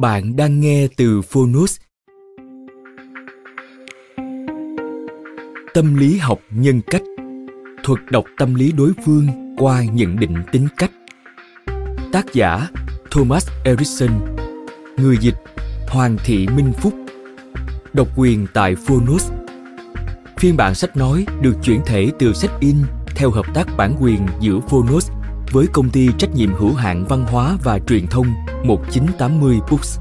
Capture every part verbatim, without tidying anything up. Bạn đang nghe từ Fonos. Tâm lý học nhân cách, thuật đọc tâm lý đối phương qua nhận định tính cách. Tác giả Thomas Erikson, người dịch Hoàng Thị Minh Phúc. Độc quyền tại Fonos. Phiên bản sách nói được chuyển thể từ sách in theo hợp tác bản quyền giữa Fonos với công ty trách nhiệm hữu hạn văn hóa và truyền thông một chín tám không Books.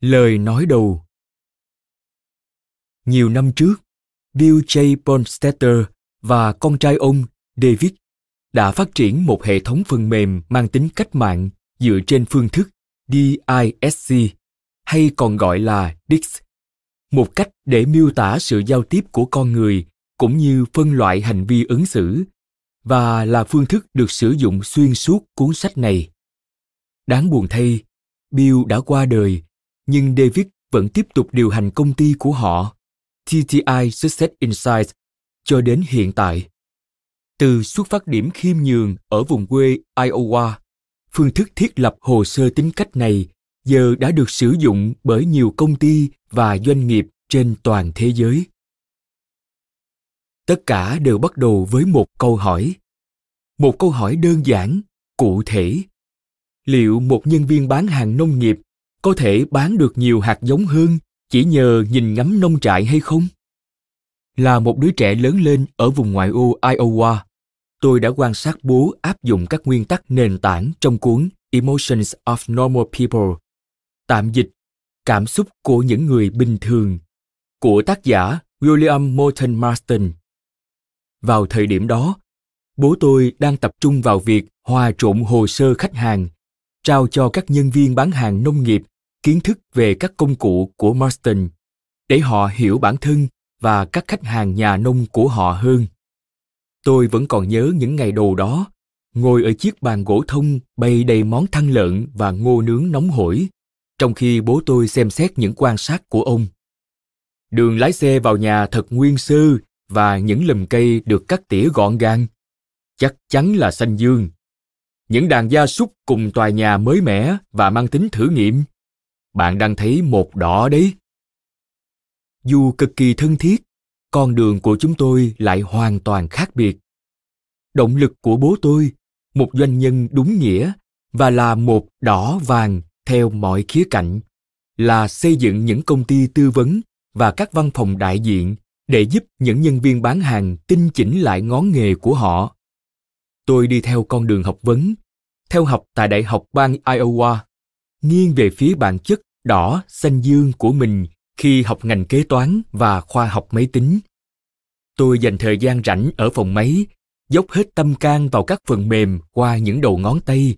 Lời nói đầu. Nhiều năm trước, Bill J. Bonstetter và con trai ông, David, đã phát triển một hệ thống phần mềm mang tính cách mạng dựa trên phương thức đê i ét xê, hay còn gọi là đê i ét xê, một cách để miêu tả sự giao tiếp của con người cũng như phân loại hành vi ứng xử, và là phương thức được sử dụng xuyên suốt cuốn sách này. Đáng buồn thay, Bill đã qua đời, nhưng David vẫn tiếp tục điều hành công ty của họ, tê tê i Success Insights, cho đến hiện tại. Từ xuất phát điểm khiêm nhường ở vùng quê Iowa, phương thức thiết lập hồ sơ tính cách này giờ đã được sử dụng bởi nhiều công ty và doanh nghiệp trên toàn thế giới. Tất cả đều bắt đầu với một câu hỏi. Một câu hỏi đơn giản, cụ thể. Liệu một nhân viên bán hàng nông nghiệp có thể bán được nhiều hạt giống hơn chỉ nhờ nhìn ngắm nông trại hay không? Là một đứa trẻ lớn lên ở vùng ngoại ô Iowa, tôi đã quan sát bố áp dụng các nguyên tắc nền tảng trong cuốn Emotions of Normal People, tạm dịch Cảm xúc của những người bình thường, của tác giả William Morton Marston. Vào thời điểm đó, bố tôi đang tập trung vào việc hòa trộn hồ sơ khách hàng, trao cho các nhân viên bán hàng nông nghiệp kiến thức về các công cụ của Marston để họ hiểu bản thân và các khách hàng nhà nông của họ hơn. Tôi vẫn còn nhớ những ngày đầu đó, ngồi ở chiếc bàn gỗ thông bày đầy món thăn lợn và ngô nướng nóng hổi, trong khi bố tôi xem xét những quan sát của ông. Đường lái xe vào nhà thật nguyên sơ và những lùm cây được cắt tỉa gọn gàng. Chắc chắn là xanh dương. Những đàn gia súc cùng tòa nhà mới mẻ và mang tính thử nghiệm. Bạn đang thấy một đỏ đấy. Dù cực kỳ thân thiết, con đường của chúng tôi lại hoàn toàn khác biệt. Động lực của bố tôi, một doanh nhân đúng nghĩa và là một đỏ vàng theo mọi khía cạnh, là xây dựng những công ty tư vấn và các văn phòng đại diện để giúp những nhân viên bán hàng tinh chỉnh lại ngón nghề của họ. Tôi đi theo con đường học vấn, theo học tại Đại học bang Iowa, nghiêng về phía bản chất đỏ xanh dương của mình khi học ngành kế toán và khoa học máy tính. Tôi dành thời gian rảnh ở phòng máy, dốc hết tâm can vào các phần mềm qua những đầu ngón tay.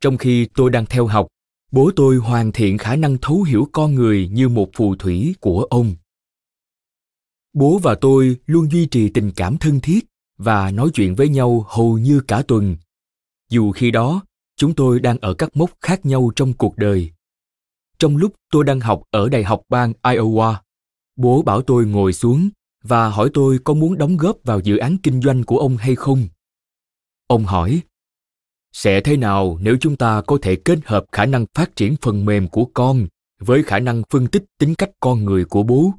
Trong khi tôi đang theo học, bố tôi hoàn thiện khả năng thấu hiểu con người như một phù thủy của ông. Bố và tôi luôn duy trì tình cảm thân thiết và nói chuyện với nhau hầu như cả tuần, dù khi đó chúng tôi đang ở các mốc khác nhau trong cuộc đời. Trong lúc tôi đang học ở Đại học bang Iowa, bố bảo tôi ngồi xuống và hỏi tôi có muốn đóng góp vào dự án kinh doanh của ông hay không. Ông hỏi, sẽ thế nào nếu chúng ta có thể kết hợp khả năng phát triển phần mềm của con với khả năng phân tích tính cách con người của bố?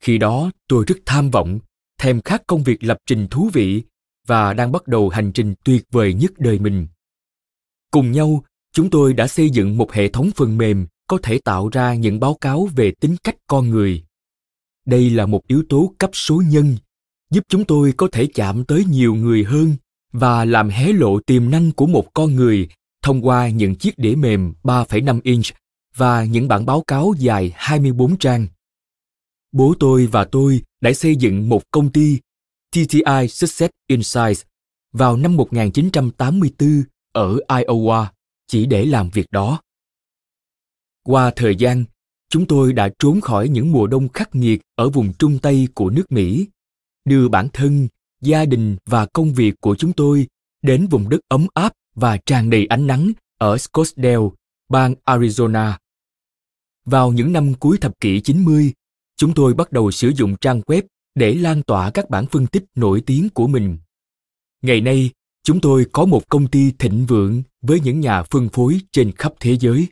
Khi đó, tôi rất tham vọng, thèm khát công việc lập trình thú vị và đang bắt đầu hành trình tuyệt vời nhất đời mình. Cùng nhau, chúng tôi đã xây dựng một hệ thống phần mềm có thể tạo ra những báo cáo về tính cách con người. Đây là một yếu tố cấp số nhân, giúp chúng tôi có thể chạm tới nhiều người hơn và làm hé lộ tiềm năng của một con người thông qua những chiếc đĩa mềm ba phẩy năm inch và những bản báo cáo dài hai mươi bốn trang. Bố tôi và tôi đã xây dựng một công ty, tê tê i Success Insights, vào năm một nghìn chín trăm tám mươi tư ở Iowa chỉ để làm việc đó. Qua thời gian, chúng tôi đã trốn khỏi những mùa đông khắc nghiệt ở vùng Trung Tây của nước Mỹ, đưa bản thân, gia đình và công việc của chúng tôi đến vùng đất ấm áp và tràn đầy ánh nắng ở Scottsdale, bang Arizona. Vào những năm cuối thập kỷ chín mươi, chúng tôi bắt đầu sử dụng trang web để lan tỏa các bản phân tích nổi tiếng của mình. Ngày nay, chúng tôi có một công ty thịnh vượng với những nhà phân phối trên khắp thế giới.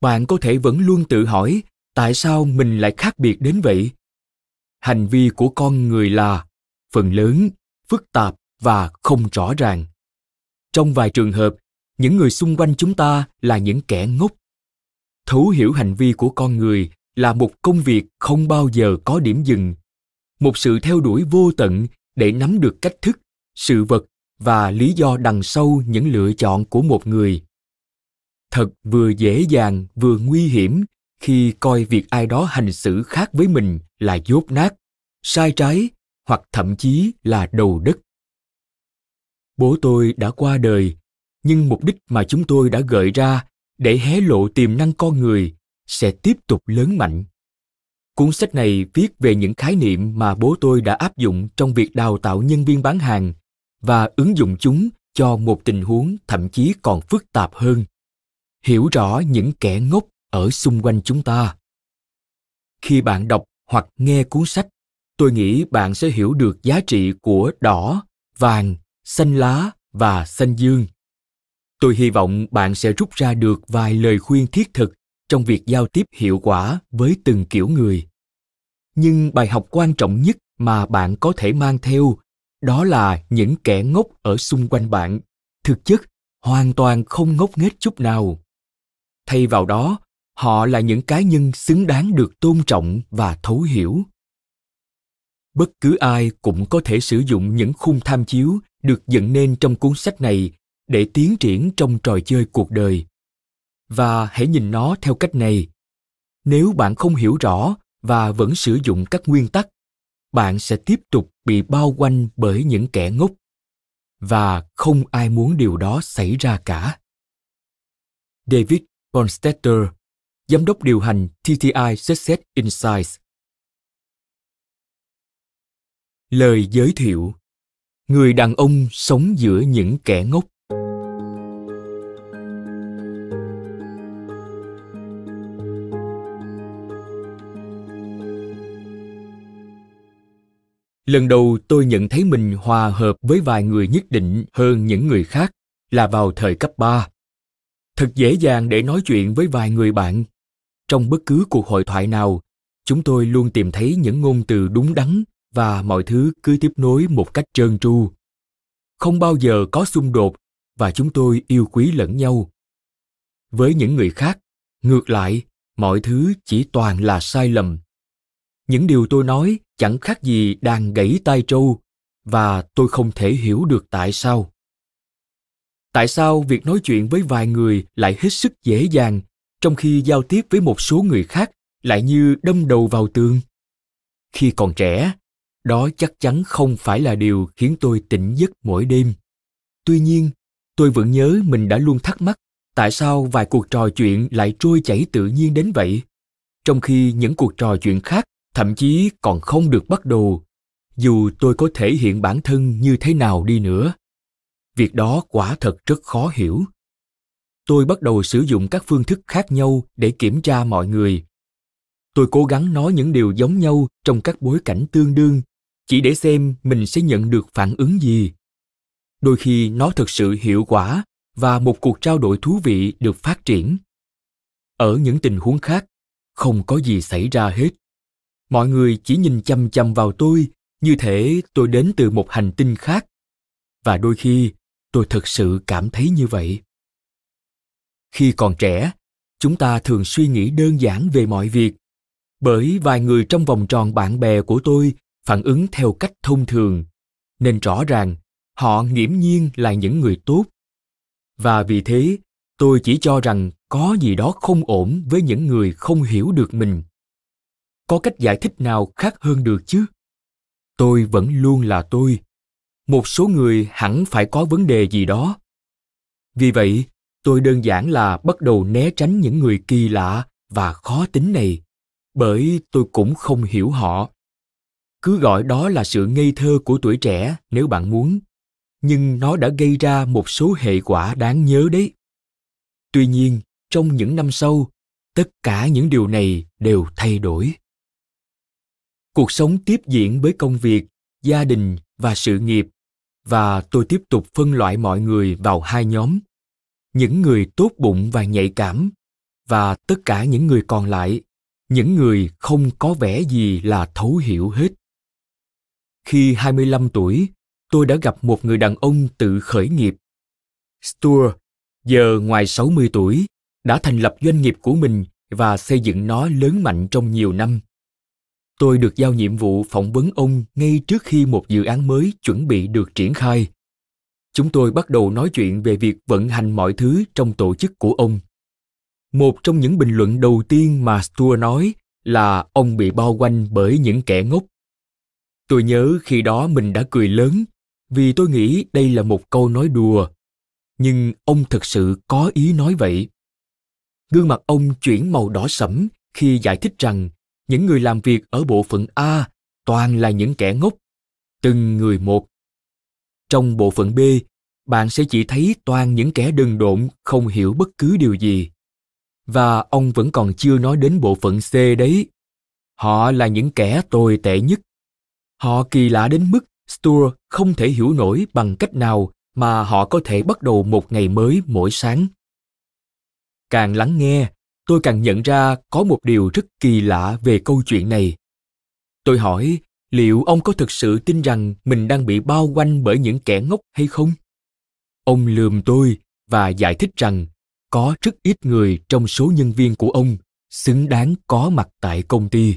Bạn có thể vẫn luôn tự hỏi tại sao mình lại khác biệt đến vậy? Hành vi của con người là, phần lớn, phức tạp và không rõ ràng. Trong vài trường hợp, những người xung quanh chúng ta là những kẻ ngốc. Thấu hiểu hành vi của con người là một công việc không bao giờ có điểm dừng, một sự theo đuổi vô tận để nắm được cách thức, sự vật và lý do đằng sau những lựa chọn của một người. Thật vừa dễ dàng vừa nguy hiểm khi coi việc ai đó hành xử khác với mình là dốt nát, sai trái hoặc thậm chí là đầu đất. Bố tôi đã qua đời, nhưng mục đích mà chúng tôi đã gợi ra để hé lộ tiềm năng con người sẽ tiếp tục lớn mạnh. Cuốn sách này viết về những khái niệm mà bố tôi đã áp dụng trong việc đào tạo nhân viên bán hàng và ứng dụng chúng cho một tình huống thậm chí còn phức tạp hơn. Hiểu rõ những kẻ ngốc ở xung quanh chúng ta. Khi bạn đọc hoặc nghe cuốn sách, tôi nghĩ bạn sẽ hiểu được giá trị của đỏ, vàng, xanh lá và xanh dương. Tôi hy vọng bạn sẽ rút ra được vài lời khuyên thiết thực trong việc giao tiếp hiệu quả với từng kiểu người. Nhưng bài học quan trọng nhất mà bạn có thể mang theo đó là những kẻ ngốc ở xung quanh bạn, thực chất hoàn toàn không ngốc nghếch chút nào. Thay vào đó, họ là những cá nhân xứng đáng được tôn trọng và thấu hiểu. Bất cứ ai cũng có thể sử dụng những khung tham chiếu được dựng nên trong cuốn sách này để tiến triển trong trò chơi cuộc đời. Và hãy nhìn nó theo cách này. Nếu bạn không hiểu rõ và vẫn sử dụng các nguyên tắc, bạn sẽ tiếp tục bị bao quanh bởi những kẻ ngốc. Và không ai muốn điều đó xảy ra cả. David Bonstetter, Giám đốc điều hành tê tê i Success Insights. Lời giới thiệu: Người đàn ông sống giữa những kẻ ngốc. Lần đầu tôi nhận thấy mình hòa hợp với vài người nhất định hơn những người khác là vào thời cấp ba. Thật dễ dàng để nói chuyện với vài người bạn. Trong bất cứ cuộc hội thoại nào, chúng tôi luôn tìm thấy những ngôn từ đúng đắn và mọi thứ cứ tiếp nối một cách trơn tru. Không bao giờ có xung đột và chúng tôi yêu quý lẫn nhau. Với những người khác, ngược lại, mọi thứ chỉ toàn là sai lầm. Những điều tôi nói chẳng khác gì đang gãy tai trâu và tôi không thể hiểu được tại sao. Tại sao việc nói chuyện với vài người lại hết sức dễ dàng, trong khi giao tiếp với một số người khác lại như đâm đầu vào tường? Khi còn trẻ, đó chắc chắn không phải là điều khiến tôi tỉnh giấc mỗi đêm. Tuy nhiên, tôi vẫn nhớ mình đã luôn thắc mắc tại sao vài cuộc trò chuyện lại trôi chảy tự nhiên đến vậy, trong khi những cuộc trò chuyện khác thậm chí còn không được bắt đầu, dù tôi có thể hiện bản thân như thế nào đi nữa. Việc đó quả thật rất khó hiểu. Tôi bắt đầu sử dụng các phương thức khác nhau để kiểm tra mọi người. Tôi cố gắng nói những điều giống nhau trong các bối cảnh tương đương, chỉ để xem mình sẽ nhận được phản ứng gì. Đôi khi nó thực sự hiệu quả và một cuộc trao đổi thú vị được phát triển. Ở những tình huống khác, không có gì xảy ra hết. Mọi người chỉ nhìn chằm chằm vào tôi, như thể tôi đến từ một hành tinh khác. Và đôi khi, tôi thực sự cảm thấy như vậy. Khi còn trẻ, chúng ta thường suy nghĩ đơn giản về mọi việc, bởi vài người trong vòng tròn bạn bè của tôi phản ứng theo cách thông thường, nên rõ ràng họ nghiễm nhiên là những người tốt. Và vì thế, tôi chỉ cho rằng có gì đó không ổn với những người không hiểu được mình. Có cách giải thích nào khác hơn được chứ? Tôi vẫn luôn là tôi. Một số người hẳn phải có vấn đề gì đó. Vì vậy, tôi đơn giản là bắt đầu né tránh những người kỳ lạ và khó tính này, bởi tôi cũng không hiểu họ. Cứ gọi đó là sự ngây thơ của tuổi trẻ nếu bạn muốn, nhưng nó đã gây ra một số hệ quả đáng nhớ đấy. Tuy nhiên, trong những năm sau, tất cả những điều này đều thay đổi. Cuộc sống tiếp diễn với công việc, gia đình và sự nghiệp, và tôi tiếp tục phân loại mọi người vào hai nhóm: những người tốt bụng và nhạy cảm, và tất cả những người còn lại, những người không có vẻ gì là thấu hiểu hết. Khi hai mươi lăm tuổi, tôi đã gặp một người đàn ông tự khởi nghiệp. Stuart, giờ ngoài sáu mươi tuổi, đã thành lập doanh nghiệp của mình và xây dựng nó lớn mạnh trong nhiều năm. Tôi được giao nhiệm vụ phỏng vấn ông ngay trước khi một dự án mới chuẩn bị được triển khai. Chúng tôi bắt đầu nói chuyện về việc vận hành mọi thứ trong tổ chức của ông. Một trong những bình luận đầu tiên mà Stuart nói là ông bị bao quanh bởi những kẻ ngốc. Tôi nhớ khi đó mình đã cười lớn vì tôi nghĩ đây là một câu nói đùa. Nhưng ông thực sự có ý nói vậy. Gương mặt ông chuyển màu đỏ sẫm khi giải thích rằng những người làm việc ở bộ phận A toàn là những kẻ ngốc, từng người một. Trong bộ phận B, bạn sẽ chỉ thấy toàn những kẻ đần độn không hiểu bất cứ điều gì. Và ông vẫn còn chưa nói đến bộ phận C đấy. Họ là những kẻ tồi tệ nhất. Họ kỳ lạ đến mức Stuart không thể hiểu nổi bằng cách nào mà họ có thể bắt đầu một ngày mới mỗi sáng. Càng lắng nghe, tôi càng nhận ra có một điều rất kỳ lạ về câu chuyện này. Tôi hỏi liệu ông có thực sự tin rằng mình đang bị bao quanh bởi những kẻ ngốc hay không? Ông lườm tôi và giải thích rằng có rất ít người trong số nhân viên của ông xứng đáng có mặt tại công ty.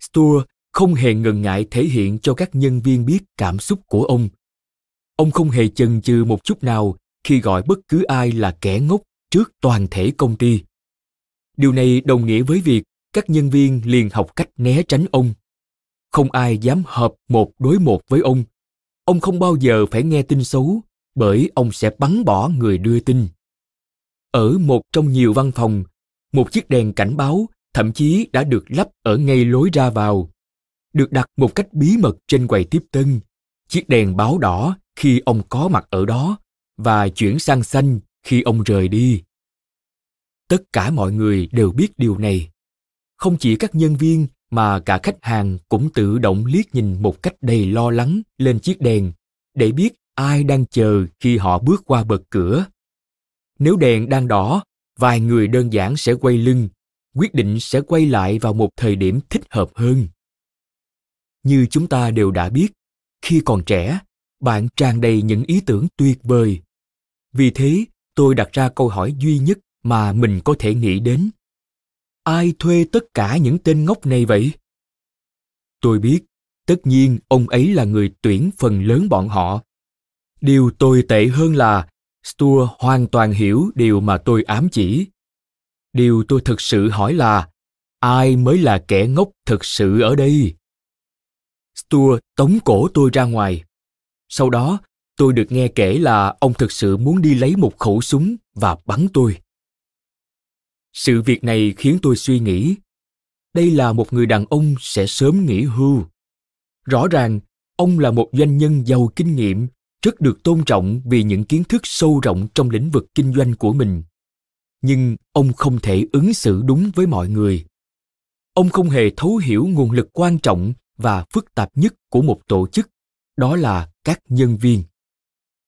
Stuart không hề ngần ngại thể hiện cho các nhân viên biết cảm xúc của ông. Ông không hề chần chừ một chút nào khi gọi bất cứ ai là kẻ ngốc trước toàn thể công ty. Điều này đồng nghĩa với việc các nhân viên liền học cách né tránh ông. Không ai dám hợp một đối một với ông. Ông không bao giờ phải nghe tin xấu, bởi ông sẽ bắn bỏ người đưa tin. Ở một trong nhiều văn phòng, một chiếc đèn cảnh báo thậm chí đã được lắp ở ngay lối ra vào, được đặt một cách bí mật trên quầy tiếp tân. Chiếc đèn báo đỏ khi ông có mặt ở đó và chuyển sang xanh khi ông rời đi. Tất cả mọi người đều biết điều này. Không chỉ các nhân viên mà cả khách hàng cũng tự động liếc nhìn một cách đầy lo lắng lên chiếc đèn để biết ai đang chờ khi họ bước qua bậc cửa. Nếu đèn đang đỏ, vài người đơn giản sẽ quay lưng, quyết định sẽ quay lại vào một thời điểm thích hợp hơn. Như chúng ta đều đã biết, khi còn trẻ, bạn tràn đầy những ý tưởng tuyệt vời. Vì thế, tôi đặt ra câu hỏi duy nhất mà mình có thể nghĩ đến: ai thuê tất cả những tên ngốc này vậy? Tôi biết, tất nhiên ông ấy là người tuyển phần lớn bọn họ. Điều tồi tệ hơn là Stuart hoàn toàn hiểu điều mà tôi ám chỉ. Điều tôi thực sự hỏi là ai mới là kẻ ngốc thực sự ở đây? Stuart tống cổ tôi ra ngoài. Sau đó, tôi được nghe kể là ông thực sự muốn đi lấy một khẩu súng và bắn tôi. Sự việc này khiến tôi suy nghĩ, đây là một người đàn ông sẽ sớm nghỉ hưu. Rõ ràng, ông là một doanh nhân giàu kinh nghiệm, rất được tôn trọng vì những kiến thức sâu rộng trong lĩnh vực kinh doanh của mình. Nhưng ông không thể ứng xử đúng với mọi người. Ông không hề thấu hiểu nguồn lực quan trọng và phức tạp nhất của một tổ chức, đó là các nhân viên.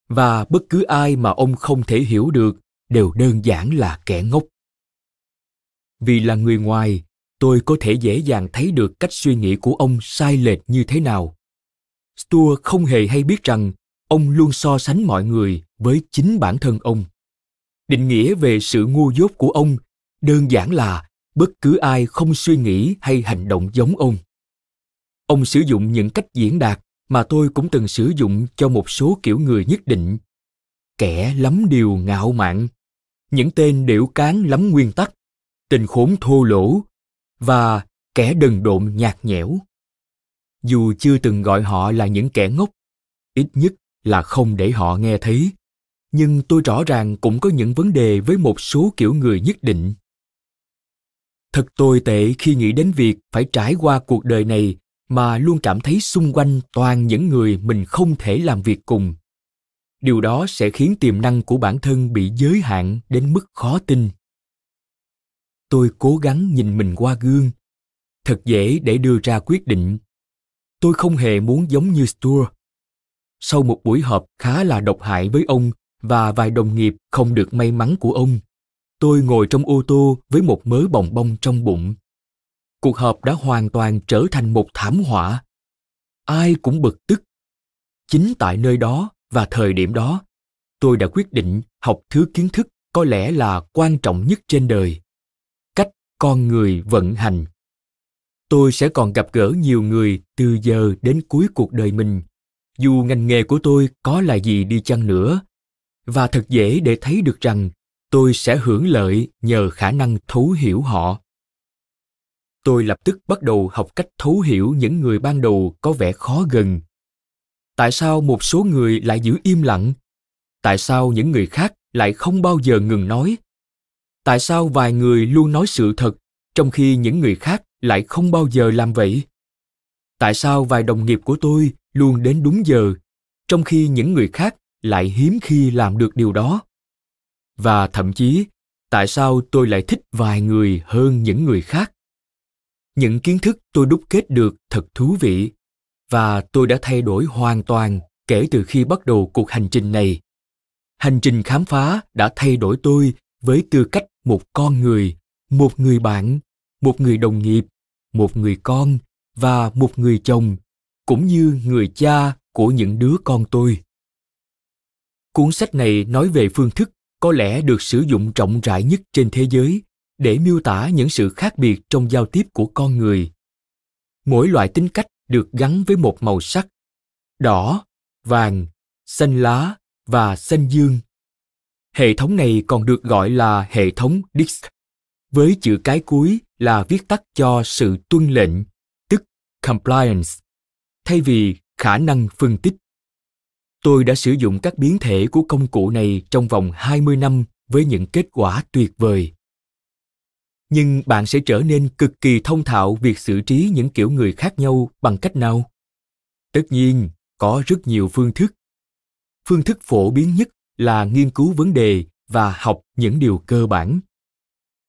Và bất cứ ai mà ông không thể hiểu được đều đơn giản là kẻ ngốc. Vì là người ngoài, tôi có thể dễ dàng thấy được cách suy nghĩ của ông sai lệch như thế nào. Stuart không hề hay biết rằng ông luôn so sánh mọi người với chính bản thân ông. Định nghĩa về sự ngu dốt của ông đơn giản là bất cứ ai không suy nghĩ hay hành động giống ông. Ông sử dụng những cách diễn đạt mà tôi cũng từng sử dụng cho một số kiểu người nhất định. Kẻ lắm điều ngạo mạn, những tên đểu cáng lắm nguyên tắc, tình khốn thô lỗ và kẻ đần độn nhạt nhẽo. Dù chưa từng gọi họ là những kẻ ngốc, ít nhất là không để họ nghe thấy, nhưng tôi rõ ràng cũng có những vấn đề với một số kiểu người nhất định. Thật tồi tệ khi nghĩ đến việc phải trải qua cuộc đời này mà luôn cảm thấy xung quanh toàn những người mình không thể làm việc cùng. Điều đó sẽ khiến tiềm năng của bản thân bị giới hạn đến mức khó tin. Tôi cố gắng nhìn mình qua gương. Thật dễ để đưa ra quyết định. Tôi không hề muốn giống như Stuart. Sau một buổi họp khá là độc hại với ông và vài đồng nghiệp không được may mắn của ông, tôi ngồi trong ô tô với một mớ bồng bông trong bụng. Cuộc họp đã hoàn toàn trở thành một thảm họa. Ai cũng bực tức. Chính tại nơi đó và thời điểm đó, tôi đã quyết định học thứ kiến thức có lẽ là quan trọng nhất trên đời: cách con người vận hành. Tôi sẽ còn gặp gỡ nhiều người từ giờ đến cuối cuộc đời mình, dù ngành nghề của tôi có là gì đi chăng nữa, và thật dễ để thấy được rằng tôi sẽ hưởng lợi nhờ khả năng thấu hiểu họ. Tôi lập tức bắt đầu học cách thấu hiểu những người ban đầu có vẻ khó gần. Tại sao một số người lại giữ im lặng? Tại sao những người khác lại không bao giờ ngừng nói? Tại sao vài người luôn nói sự thật, trong khi những người khác lại không bao giờ làm vậy? Tại sao vài đồng nghiệp của tôi luôn đến đúng giờ, trong khi những người khác lại hiếm khi làm được điều đó? Và thậm chí, tại sao tôi lại thích vài người hơn những người khác? Những kiến thức tôi đúc kết được thật thú vị, và tôi đã thay đổi hoàn toàn kể từ khi bắt đầu cuộc hành trình này. Hành trình khám phá đã thay đổi tôi với tư cách một con người, một người bạn, một người đồng nghiệp, một người con và một người chồng, cũng như người cha của những đứa con tôi. Cuốn sách này nói về phương thức có lẽ được sử dụng rộng rãi nhất trên thế giới để miêu tả những sự khác biệt trong giao tiếp của con người. Mỗi loại tính cách được gắn với một màu sắc: đỏ, vàng, xanh lá và xanh dương. Hệ thống này còn được gọi là hệ thống đê i ét xê, với chữ cái cuối là viết tắt cho sự tuân lệnh, tức compliance, thay vì khả năng phân tích. Tôi đã sử dụng các biến thể của công cụ này trong vòng hai mươi năm với những kết quả tuyệt vời. Nhưng bạn sẽ trở nên cực kỳ thông thạo việc xử trí những kiểu người khác nhau bằng cách nào? Tất nhiên, có rất nhiều phương thức. Phương thức phổ biến nhất là nghiên cứu vấn đề và học những điều cơ bản.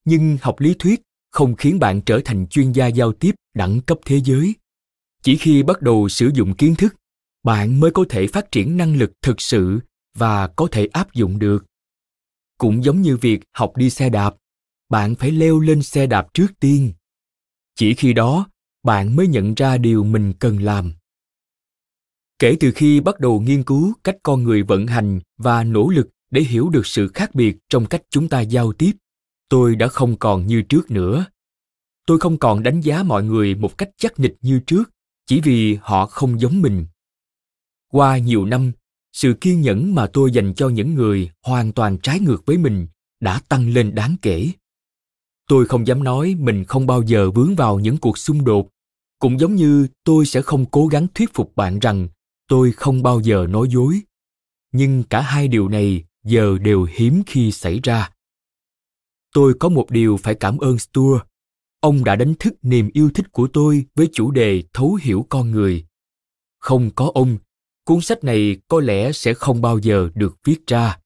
Nhưng học lý thuyết không khiến bạn trở thành chuyên gia giao tiếp đẳng cấp thế giới. Chỉ khi bắt đầu sử dụng kiến thức, bạn mới có thể phát triển năng lực thực sự và có thể áp dụng được. Cũng giống như việc học đi xe đạp, bạn phải leo lên xe đạp trước tiên. Chỉ khi đó, bạn mới nhận ra điều mình cần làm. Kể từ khi bắt đầu nghiên cứu cách con người vận hành và nỗ lực để hiểu được sự khác biệt trong cách chúng ta giao tiếp, tôi đã không còn như trước nữa. Tôi không còn đánh giá mọi người một cách chắc nịch như trước, chỉ vì họ không giống mình. Qua nhiều năm, sự kiên nhẫn mà tôi dành cho những người hoàn toàn trái ngược với mình đã tăng lên đáng kể. Tôi không dám nói mình không bao giờ vướng vào những cuộc xung đột, cũng giống như tôi sẽ không cố gắng thuyết phục bạn rằng tôi không bao giờ nói dối. Nhưng cả hai điều này giờ đều hiếm khi xảy ra. Tôi có một điều phải cảm ơn Stuart. ông đã đánh thức niềm yêu thích của tôi với chủ đề thấu hiểu con người. Không có ông, cuốn sách này có lẽ sẽ không bao giờ được viết ra.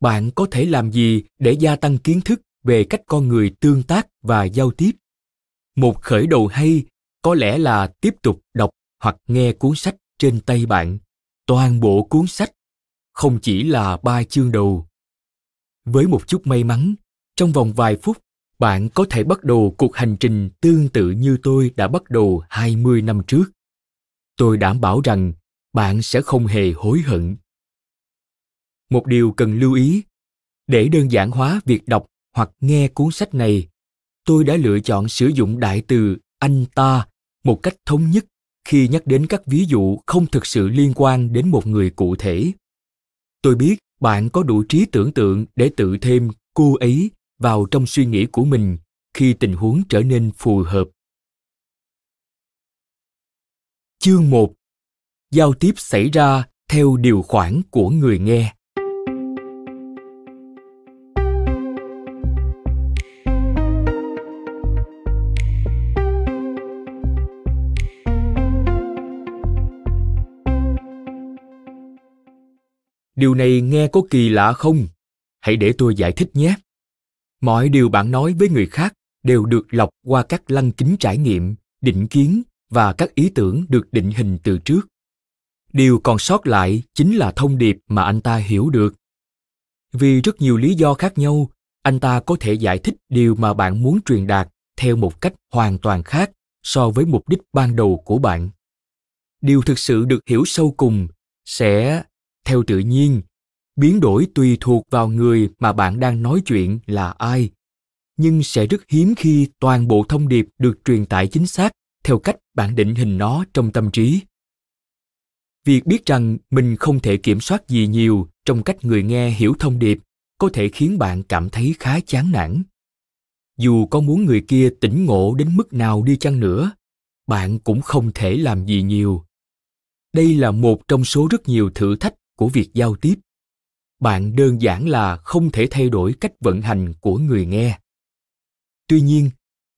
Bạn có thể làm gì để gia tăng kiến thức về cách con người tương tác và giao tiếp? Một khởi đầu hay có lẽ là tiếp tục đọc hoặc nghe cuốn sách trên tay bạn, toàn bộ cuốn sách, không chỉ là ba chương đầu. Với một chút may mắn, trong vòng vài phút, bạn có thể bắt đầu cuộc hành trình tương tự như tôi đã bắt đầu hai mươi năm trước. Tôi đảm bảo rằng bạn sẽ không hề hối hận. Một điều cần lưu ý, để đơn giản hóa việc đọc hoặc nghe cuốn sách này, tôi đã lựa chọn sử dụng đại từ anh ta một cách thống nhất khi nhắc đến các ví dụ không thực sự liên quan đến một người cụ thể. Tôi biết bạn có đủ trí tưởng tượng để tự thêm cô ấy vào trong suy nghĩ của mình khi tình huống trở nên phù hợp. Chương một. Giao tiếp xảy ra theo điều khoản của người nghe. Điều này nghe có kỳ lạ không? Hãy để tôi giải thích nhé. Mọi điều bạn nói với người khác đều được lọc qua các lăng kính trải nghiệm, định kiến và các ý tưởng được định hình từ trước. Điều còn sót lại chính là thông điệp mà anh ta hiểu được. Vì rất nhiều lý do khác nhau, anh ta có thể giải thích điều mà bạn muốn truyền đạt theo một cách hoàn toàn khác so với mục đích ban đầu của bạn. Điều thực sự được hiểu sâu cùng sẽ, theo tự nhiên, biến đổi tùy thuộc vào người mà bạn đang nói chuyện là ai, nhưng sẽ rất hiếm khi toàn bộ thông điệp được truyền tải chính xác theo cách bạn định hình nó trong tâm trí. Việc biết rằng mình không thể kiểm soát gì nhiều trong cách người nghe hiểu thông điệp có thể khiến bạn cảm thấy khá chán nản. Dù có muốn người kia tỉnh ngộ đến mức nào đi chăng nữa, bạn cũng không thể làm gì nhiều. Đây là một trong số rất nhiều thử thách của việc giao tiếp. Bạn đơn giản là không thể thay đổi cách vận hành của người nghe. Tuy nhiên,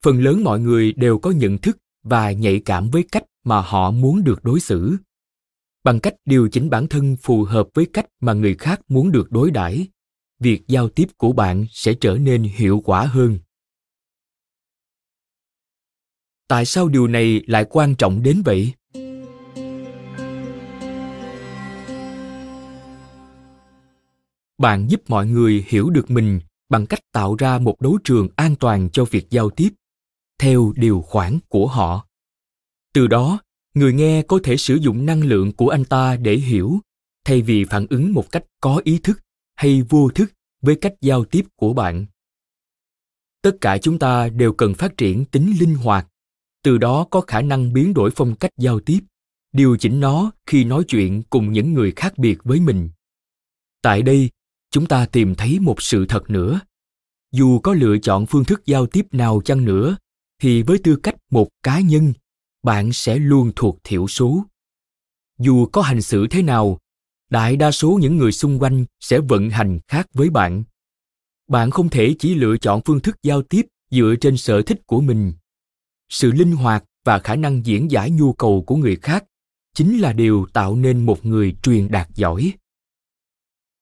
phần lớn mọi người đều có nhận thức và nhạy cảm với cách mà họ muốn được đối xử. Bằng cách điều chỉnh bản thân phù hợp với cách mà người khác muốn được đối đãi, việc giao tiếp của bạn sẽ trở nên hiệu quả hơn. Tại sao điều này lại quan trọng đến vậy? Bạn giúp mọi người hiểu được mình bằng cách tạo ra một đấu trường an toàn cho việc giao tiếp, theo điều khoản của họ. Từ đó, người nghe có thể sử dụng năng lượng của anh ta để hiểu, thay vì phản ứng một cách có ý thức hay vô thức với cách giao tiếp của bạn. Tất cả chúng ta đều cần phát triển tính linh hoạt, từ đó có khả năng biến đổi phong cách giao tiếp, điều chỉnh nó khi nói chuyện cùng những người khác biệt với mình. Tại đây, chúng ta tìm thấy một sự thật nữa. Dù có lựa chọn phương thức giao tiếp nào chăng nữa, thì với tư cách một cá nhân, bạn sẽ luôn thuộc thiểu số. Dù có hành xử thế nào, đại đa số những người xung quanh sẽ vận hành khác với bạn. Bạn không thể chỉ lựa chọn phương thức giao tiếp dựa trên sở thích của mình. Sự linh hoạt và khả năng diễn giải nhu cầu của người khác chính là điều tạo nên một người truyền đạt giỏi.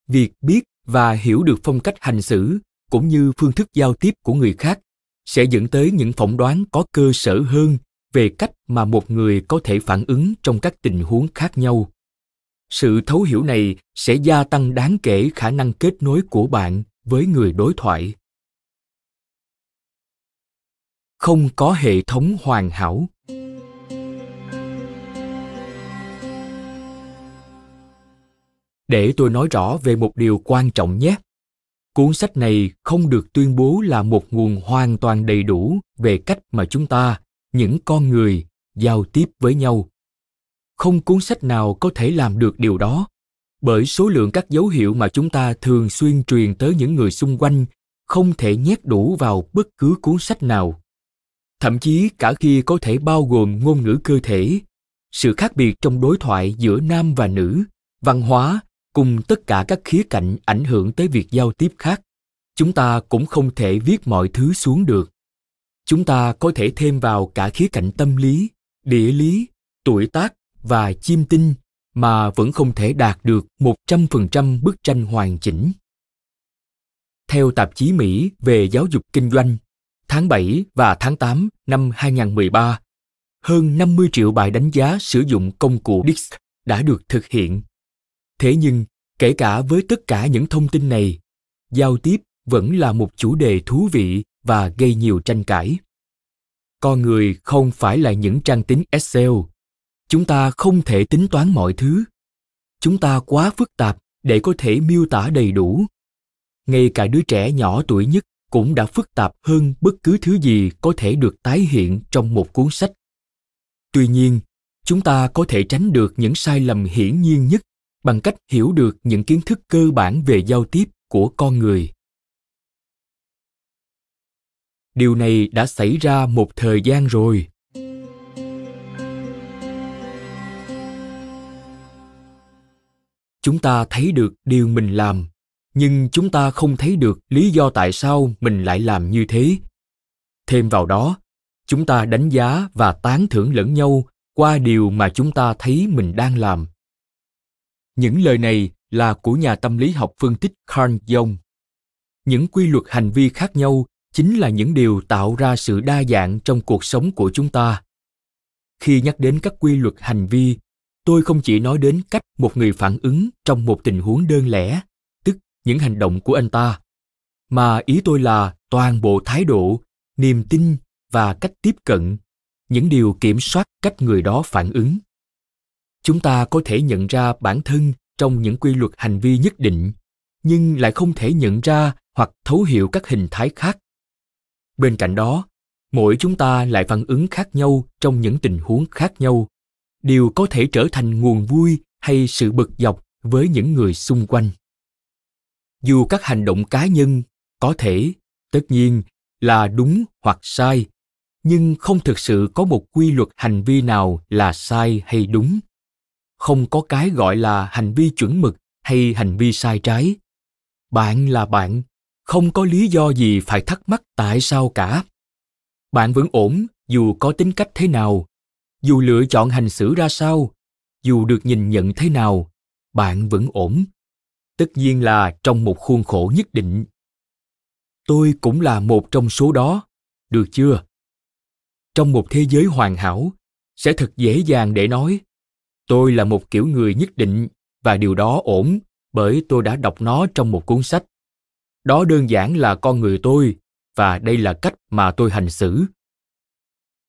Việc biết và hiểu được phong cách hành xử cũng như phương thức giao tiếp của người khác sẽ dẫn tới những phỏng đoán có cơ sở hơn về cách mà một người có thể phản ứng trong các tình huống khác nhau. Sự thấu hiểu này sẽ gia tăng đáng kể khả năng kết nối của bạn với người đối thoại. Không có hệ thống hoàn hảo. Để tôi nói rõ về một điều quan trọng nhé. Cuốn sách này không được tuyên bố là một nguồn hoàn toàn đầy đủ về cách mà chúng ta, những con người, giao tiếp với nhau. Không cuốn sách nào có thể làm được điều đó, bởi số lượng các dấu hiệu mà chúng ta thường xuyên truyền tới những người xung quanh không thể nhét đủ vào bất cứ cuốn sách nào. Thậm chí cả khi có thể bao gồm ngôn ngữ cơ thể, sự khác biệt trong đối thoại giữa nam và nữ, văn hóa, cùng tất cả các khía cạnh ảnh hưởng tới việc giao tiếp khác, chúng ta cũng không thể viết mọi thứ xuống được. chúng ta có thể thêm vào cả khía cạnh tâm lý, địa lý, tuổi tác và chiêm tinh mà vẫn không thể đạt được một trăm phần trăm bức tranh hoàn chỉnh. Theo tạp chí Mỹ về giáo dục kinh doanh, tháng bảy và tháng tám năm hai không một ba, hơn năm mươi triệu bài đánh giá sử dụng công cụ đê i ét xê đã được thực hiện. Thế nhưng, kể cả với tất cả những thông tin này, giao tiếp vẫn là một chủ đề thú vị và gây nhiều tranh cãi. Con người không phải là những trang tính Excel. Chúng ta không thể tính toán mọi thứ. Chúng ta quá phức tạp để có thể miêu tả đầy đủ. Ngay cả đứa trẻ nhỏ tuổi nhất cũng đã phức tạp hơn bất cứ thứ gì có thể được tái hiện trong một cuốn sách. Tuy nhiên, chúng ta có thể tránh được những sai lầm hiển nhiên nhất bằng cách hiểu được những kiến thức cơ bản về giao tiếp của con người. Điều này đã xảy ra một thời gian rồi. Chúng ta thấy được điều mình làm, nhưng chúng ta không thấy được lý do tại sao mình lại làm như thế. Thêm vào đó, chúng ta đánh giá và tán thưởng lẫn nhau qua điều mà chúng ta thấy mình đang làm. Những lời này là của nhà tâm lý học phân tích Carl Jung. Những quy luật hành vi khác nhau chính là những điều tạo ra sự đa dạng trong cuộc sống của chúng ta. Khi nhắc đến các quy luật hành vi, tôi không chỉ nói đến cách một người phản ứng trong một tình huống đơn lẻ, tức những hành động của anh ta, mà ý tôi là toàn bộ thái độ, niềm tin và cách tiếp cận, những điều kiểm soát cách người đó phản ứng. Chúng ta có thể nhận ra bản thân trong những quy luật hành vi nhất định, nhưng lại không thể nhận ra hoặc thấu hiểu các hình thái khác. Bên cạnh đó, mỗi chúng ta lại phản ứng khác nhau trong những tình huống khác nhau, điều có thể trở thành nguồn vui hay sự bực dọc với những người xung quanh. Dù các hành động cá nhân có thể, tất nhiên, là đúng hoặc sai, nhưng không thực sự có một quy luật hành vi nào là sai hay đúng. Không có cái gọi là hành vi chuẩn mực hay hành vi sai trái. Bạn là bạn, không có lý do gì phải thắc mắc tại sao cả. Bạn vẫn ổn dù có tính cách thế nào, dù lựa chọn hành xử ra sao, dù được nhìn nhận thế nào, bạn vẫn ổn. Tất nhiên là trong một khuôn khổ nhất định. Tôi cũng là một trong số đó, được chưa? Trong một thế giới hoàn hảo, sẽ thật dễ dàng để nói, tôi là một kiểu người nhất định và điều đó ổn bởi tôi đã đọc nó trong một cuốn sách. Đó đơn giản là con người tôi và đây là cách mà tôi hành xử.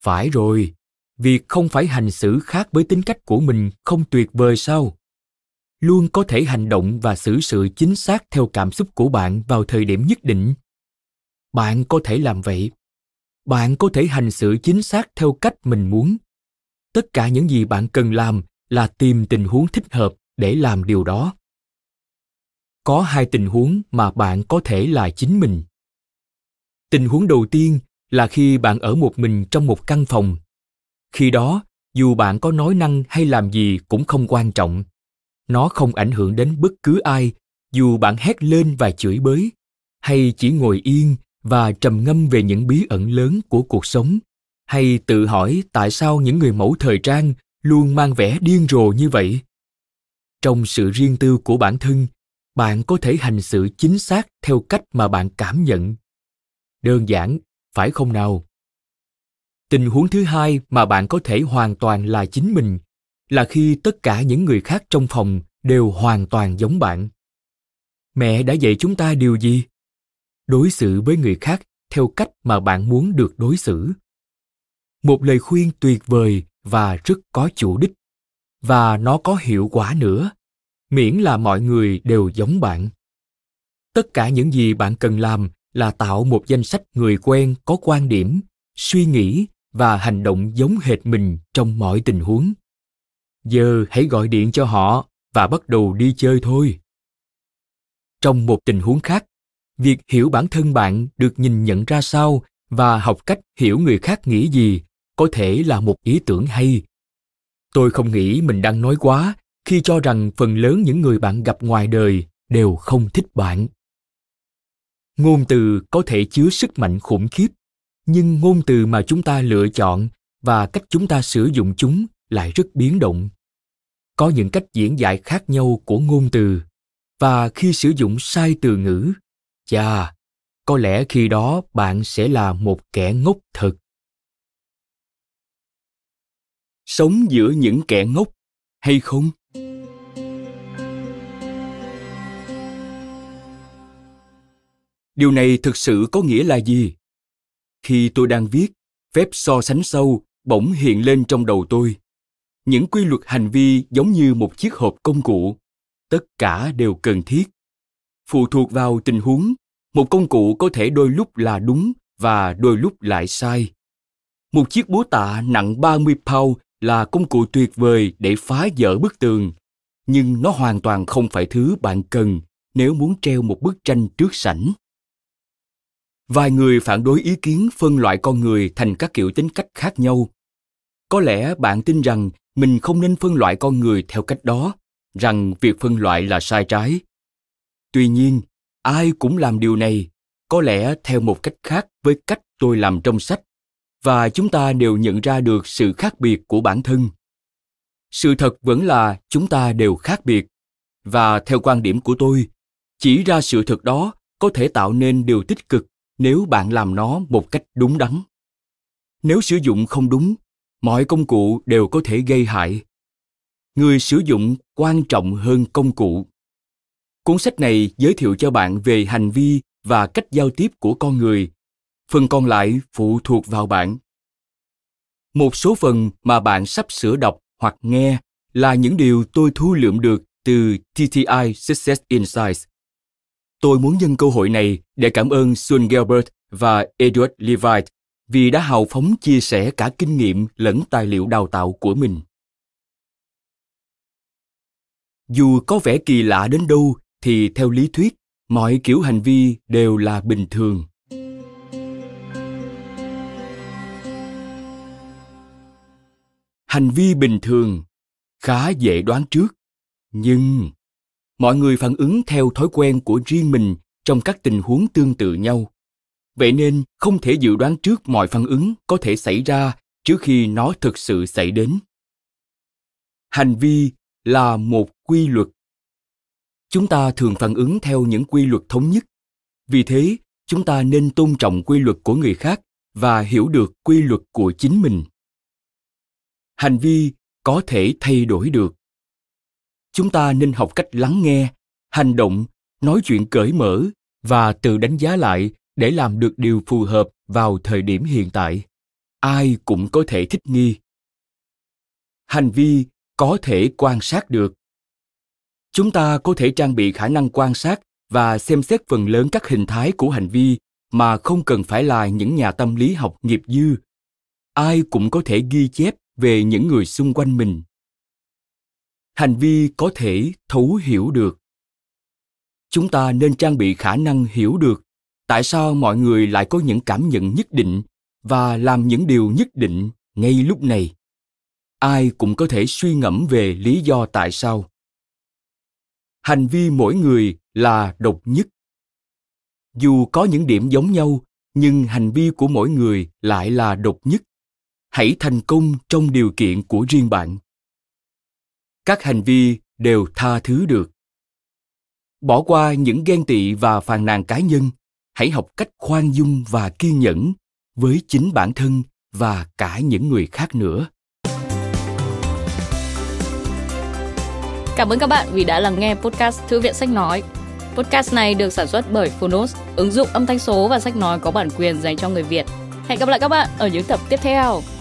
Phải rồi, việc không phải hành xử khác với tính cách của mình không tuyệt vời sao? Luôn có thể hành động và xử sự chính xác theo cảm xúc của bạn vào thời điểm nhất định. Bạn có thể làm vậy. Bạn có thể hành xử chính xác theo cách mình muốn. Tất cả những gì bạn cần làm là tìm tình huống thích hợp để làm điều đó. Có hai tình huống mà bạn có thể là chính mình. Tình huống đầu tiên là khi bạn ở một mình trong một căn phòng. Khi đó, dù bạn có nói năng hay làm gì cũng không quan trọng. Nó không ảnh hưởng đến bất cứ ai, dù bạn hét lên và chửi bới, hay chỉ ngồi yên và trầm ngâm về những bí ẩn lớn của cuộc sống, hay tự hỏi tại sao những người mẫu thời trang luôn mang vẻ điên rồ như vậy. Trong sự riêng tư của bản thân, bạn có thể hành xử chính xác theo cách mà bạn cảm nhận. Đơn giản, phải không nào? Tình huống thứ hai mà bạn có thể hoàn toàn là chính mình là khi tất cả những người khác trong phòng đều hoàn toàn giống bạn. Mẹ đã dạy chúng ta điều gì? Đối xử với người khác theo cách mà bạn muốn được đối xử. Một lời khuyên tuyệt vời và rất có chủ đích. Và nó có hiệu quả nữa, miễn là mọi người đều giống bạn. Tất cả những gì bạn cần làm là tạo một danh sách người quen có quan điểm, suy nghĩ và hành động giống hệt mình trong mọi tình huống. Giờ hãy gọi điện cho họ và bắt đầu đi chơi thôi. Trong một tình huống khác, việc hiểu bản thân bạn được nhìn nhận ra sao và học cách hiểu người khác nghĩ gì có thể là một ý tưởng hay. Tôi không nghĩ mình đang nói quá khi cho rằng phần lớn những người bạn gặp ngoài đời đều không thích bạn. Ngôn từ có thể chứa sức mạnh khủng khiếp, nhưng ngôn từ mà chúng ta lựa chọn và cách chúng ta sử dụng chúng lại rất biến động. Có những cách diễn giải khác nhau của ngôn từ, và khi sử dụng sai từ ngữ, chà, có lẽ khi đó bạn sẽ là một kẻ ngốc thật. Sống giữa những kẻ ngốc, hay không? Điều này thực sự có nghĩa là gì? Khi tôi đang viết, phép so sánh sâu bỗng hiện lên trong đầu tôi. Những quy luật hành vi giống như một chiếc hộp công cụ. Tất cả đều cần thiết. Phụ thuộc vào tình huống, một công cụ có thể đôi lúc là đúng và đôi lúc lại sai. Một chiếc búa tạ nặng ba mươi pound là công cụ tuyệt vời để phá vỡ bức tường, nhưng nó hoàn toàn không phải thứ bạn cần nếu muốn treo một bức tranh trước sảnh. Vài người phản đối ý kiến phân loại con người thành các kiểu tính cách khác nhau. Có lẽ bạn tin rằng mình không nên phân loại con người theo cách đó, rằng việc phân loại là sai trái. Tuy nhiên, ai cũng làm điều này, có lẽ theo một cách khác với cách tôi làm trong sách, và chúng ta đều nhận ra được sự khác biệt của bản thân. Sự thật vẫn là chúng ta đều khác biệt, và theo quan điểm của tôi, chỉ ra sự thật đó có thể tạo nên điều tích cực nếu bạn làm nó một cách đúng đắn. Nếu sử dụng không đúng, mọi công cụ đều có thể gây hại. Người sử dụng quan trọng hơn công cụ. Cuốn sách này giới thiệu cho bạn về hành vi và cách giao tiếp của con người. Phần còn lại phụ thuộc vào bạn. Một số phần mà bạn sắp sửa đọc hoặc nghe là những điều tôi thu lượm được từ tê tê i Success Insights. Tôi muốn nhân cơ hội này để cảm ơn Sun Gilbert và Edward Levitt vì đã hào phóng chia sẻ cả kinh nghiệm lẫn tài liệu đào tạo của mình. Dù có vẻ kỳ lạ đến đâu thì theo lý thuyết, mọi kiểu hành vi đều là bình thường. Hành vi bình thường khá dễ đoán trước, nhưng mọi người phản ứng theo thói quen của riêng mình trong các tình huống tương tự nhau. Vậy nên không thể dự đoán trước mọi phản ứng có thể xảy ra trước khi nó thực sự xảy đến. Hành vi là một quy luật. Chúng ta thường phản ứng theo những quy luật thống nhất. Vì thế, chúng ta nên tôn trọng quy luật của người khác và hiểu được quy luật của chính mình. Hành vi có thể thay đổi được. Chúng ta nên học cách lắng nghe, hành động, nói chuyện cởi mở và tự đánh giá lại để làm được điều phù hợp vào thời điểm hiện tại. Ai cũng có thể thích nghi. Hành vi có thể quan sát được. Chúng ta có thể trang bị khả năng quan sát và xem xét phần lớn các hình thái của hành vi mà không cần phải là những nhà tâm lý học nghiệp dư. Ai cũng có thể ghi chép về những người xung quanh mình. Hành vi có thể thấu hiểu được. Chúng ta nên trang bị khả năng hiểu được tại sao mọi người lại có những cảm nhận nhất định và làm những điều nhất định ngay lúc này. Ai cũng có thể suy ngẫm về lý do tại sao. Hành vi mỗi người là độc nhất. Dù có những điểm giống nhau, nhưng hành vi của mỗi người lại là độc nhất. Hãy thành công trong điều kiện của riêng bạn. Các hành vi đều tha thứ được. Bỏ qua những ghen tị và phàn nàn cá nhân. Hãy học cách khoan dung và kiên nhẫn với chính bản thân và cả những người khác nữa. Cảm ơn các bạn vì đã lắng nghe podcast Thư viện Sách Nói. Podcast này được sản xuất bởi Fonos, ứng dụng âm thanh số và sách nói có bản quyền dành cho người Việt. Hẹn gặp lại các bạn ở những tập tiếp theo.